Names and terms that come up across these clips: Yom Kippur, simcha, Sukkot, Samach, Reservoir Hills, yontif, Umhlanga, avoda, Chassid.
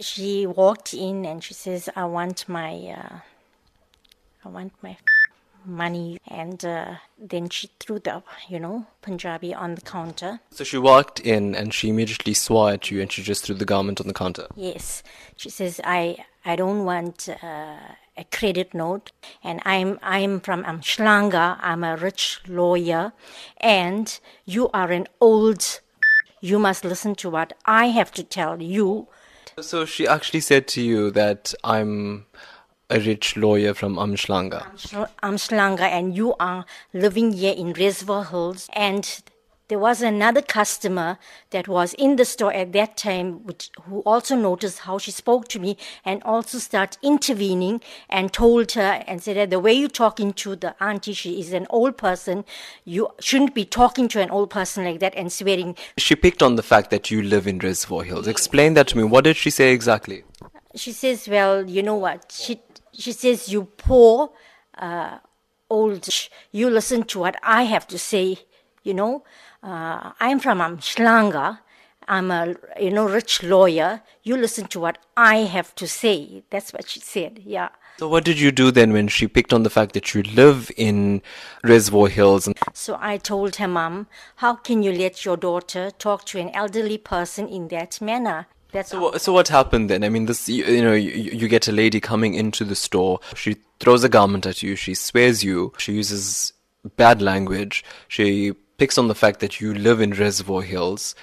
she walked in and she says, "I want my, money." And then she threw the, Punjabi on the counter. So she walked in and she immediately swore at you and she just threw the garment on the counter. Yes, she says, "I don't want a credit note, and I'm from Umhlanga. I'm a rich lawyer, and you are an old. You must listen to what I have to tell you." So she actually said to you that I'm a rich lawyer from Umhlanga. Umhlanga, and you are living here in Reservoir Hills. And there was another customer that was in the store at that time who also noticed how she spoke to me and also started intervening and told her and said that the way you're talking to the auntie, she is an old person. You shouldn't be talking to an old person like that and swearing. She picked on the fact that you live in Reservoir Hills. Explain that to me. What did she say exactly? She says, well, you know what? She says, you poor old, you listen to what I have to say. I'm from Umhlanga. I'm a, rich lawyer. You listen to what I have to say. That's what she said, yeah. So what did you do then when she picked on the fact that you live in Reservoir Hills? So I told her, "Mom, how can you let your daughter talk to an elderly person in that manner?" So what happened then? I mean, this you get a lady coming into the store. She throws a garment at you. She swears you. She uses bad language. She picks on the fact that you live in Reservoir Hills.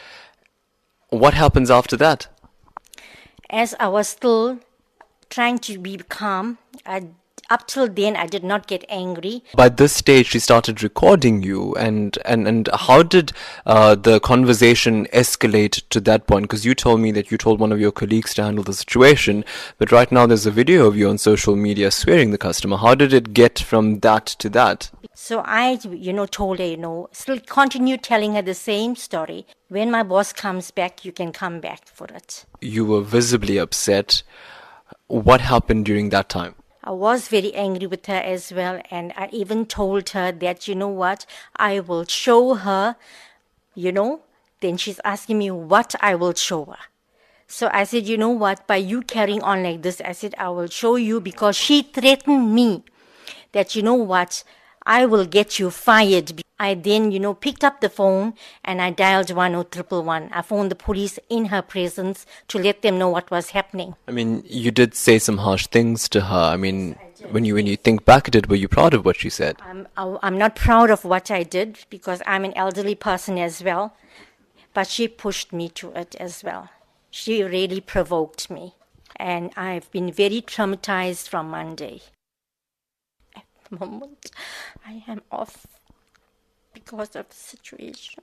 What happens after that? As I was still trying to be calm, up till then I did not get angry. By this stage, she started recording you, and how did the conversation escalate to that point? Because you told me that you told one of your colleagues to handle the situation, but right now there's a video of you on social media swearing the customer. How did it get from that to that? So I, told her, still continue telling her the same story. When my boss comes back, you can come back for it. You were visibly upset. What happened during that time? I was very angry with her as well. And I even told her that, I will show her, Then she's asking me what I will show her. So I said, by you carrying on like this, I said, I will show you, because she threatened me that, I will get you fired. I then, picked up the phone and I dialed 10111. I phoned the police in her presence to let them know what was happening. I mean, you did say some harsh things to her. I mean, yes, I when you think back at it, were you proud of what she said? I'm not proud of what I did, because I'm an elderly person as well. But she pushed me to it as well. She really provoked me. And I've been very traumatized from Monday. Moment I am off because of the situation.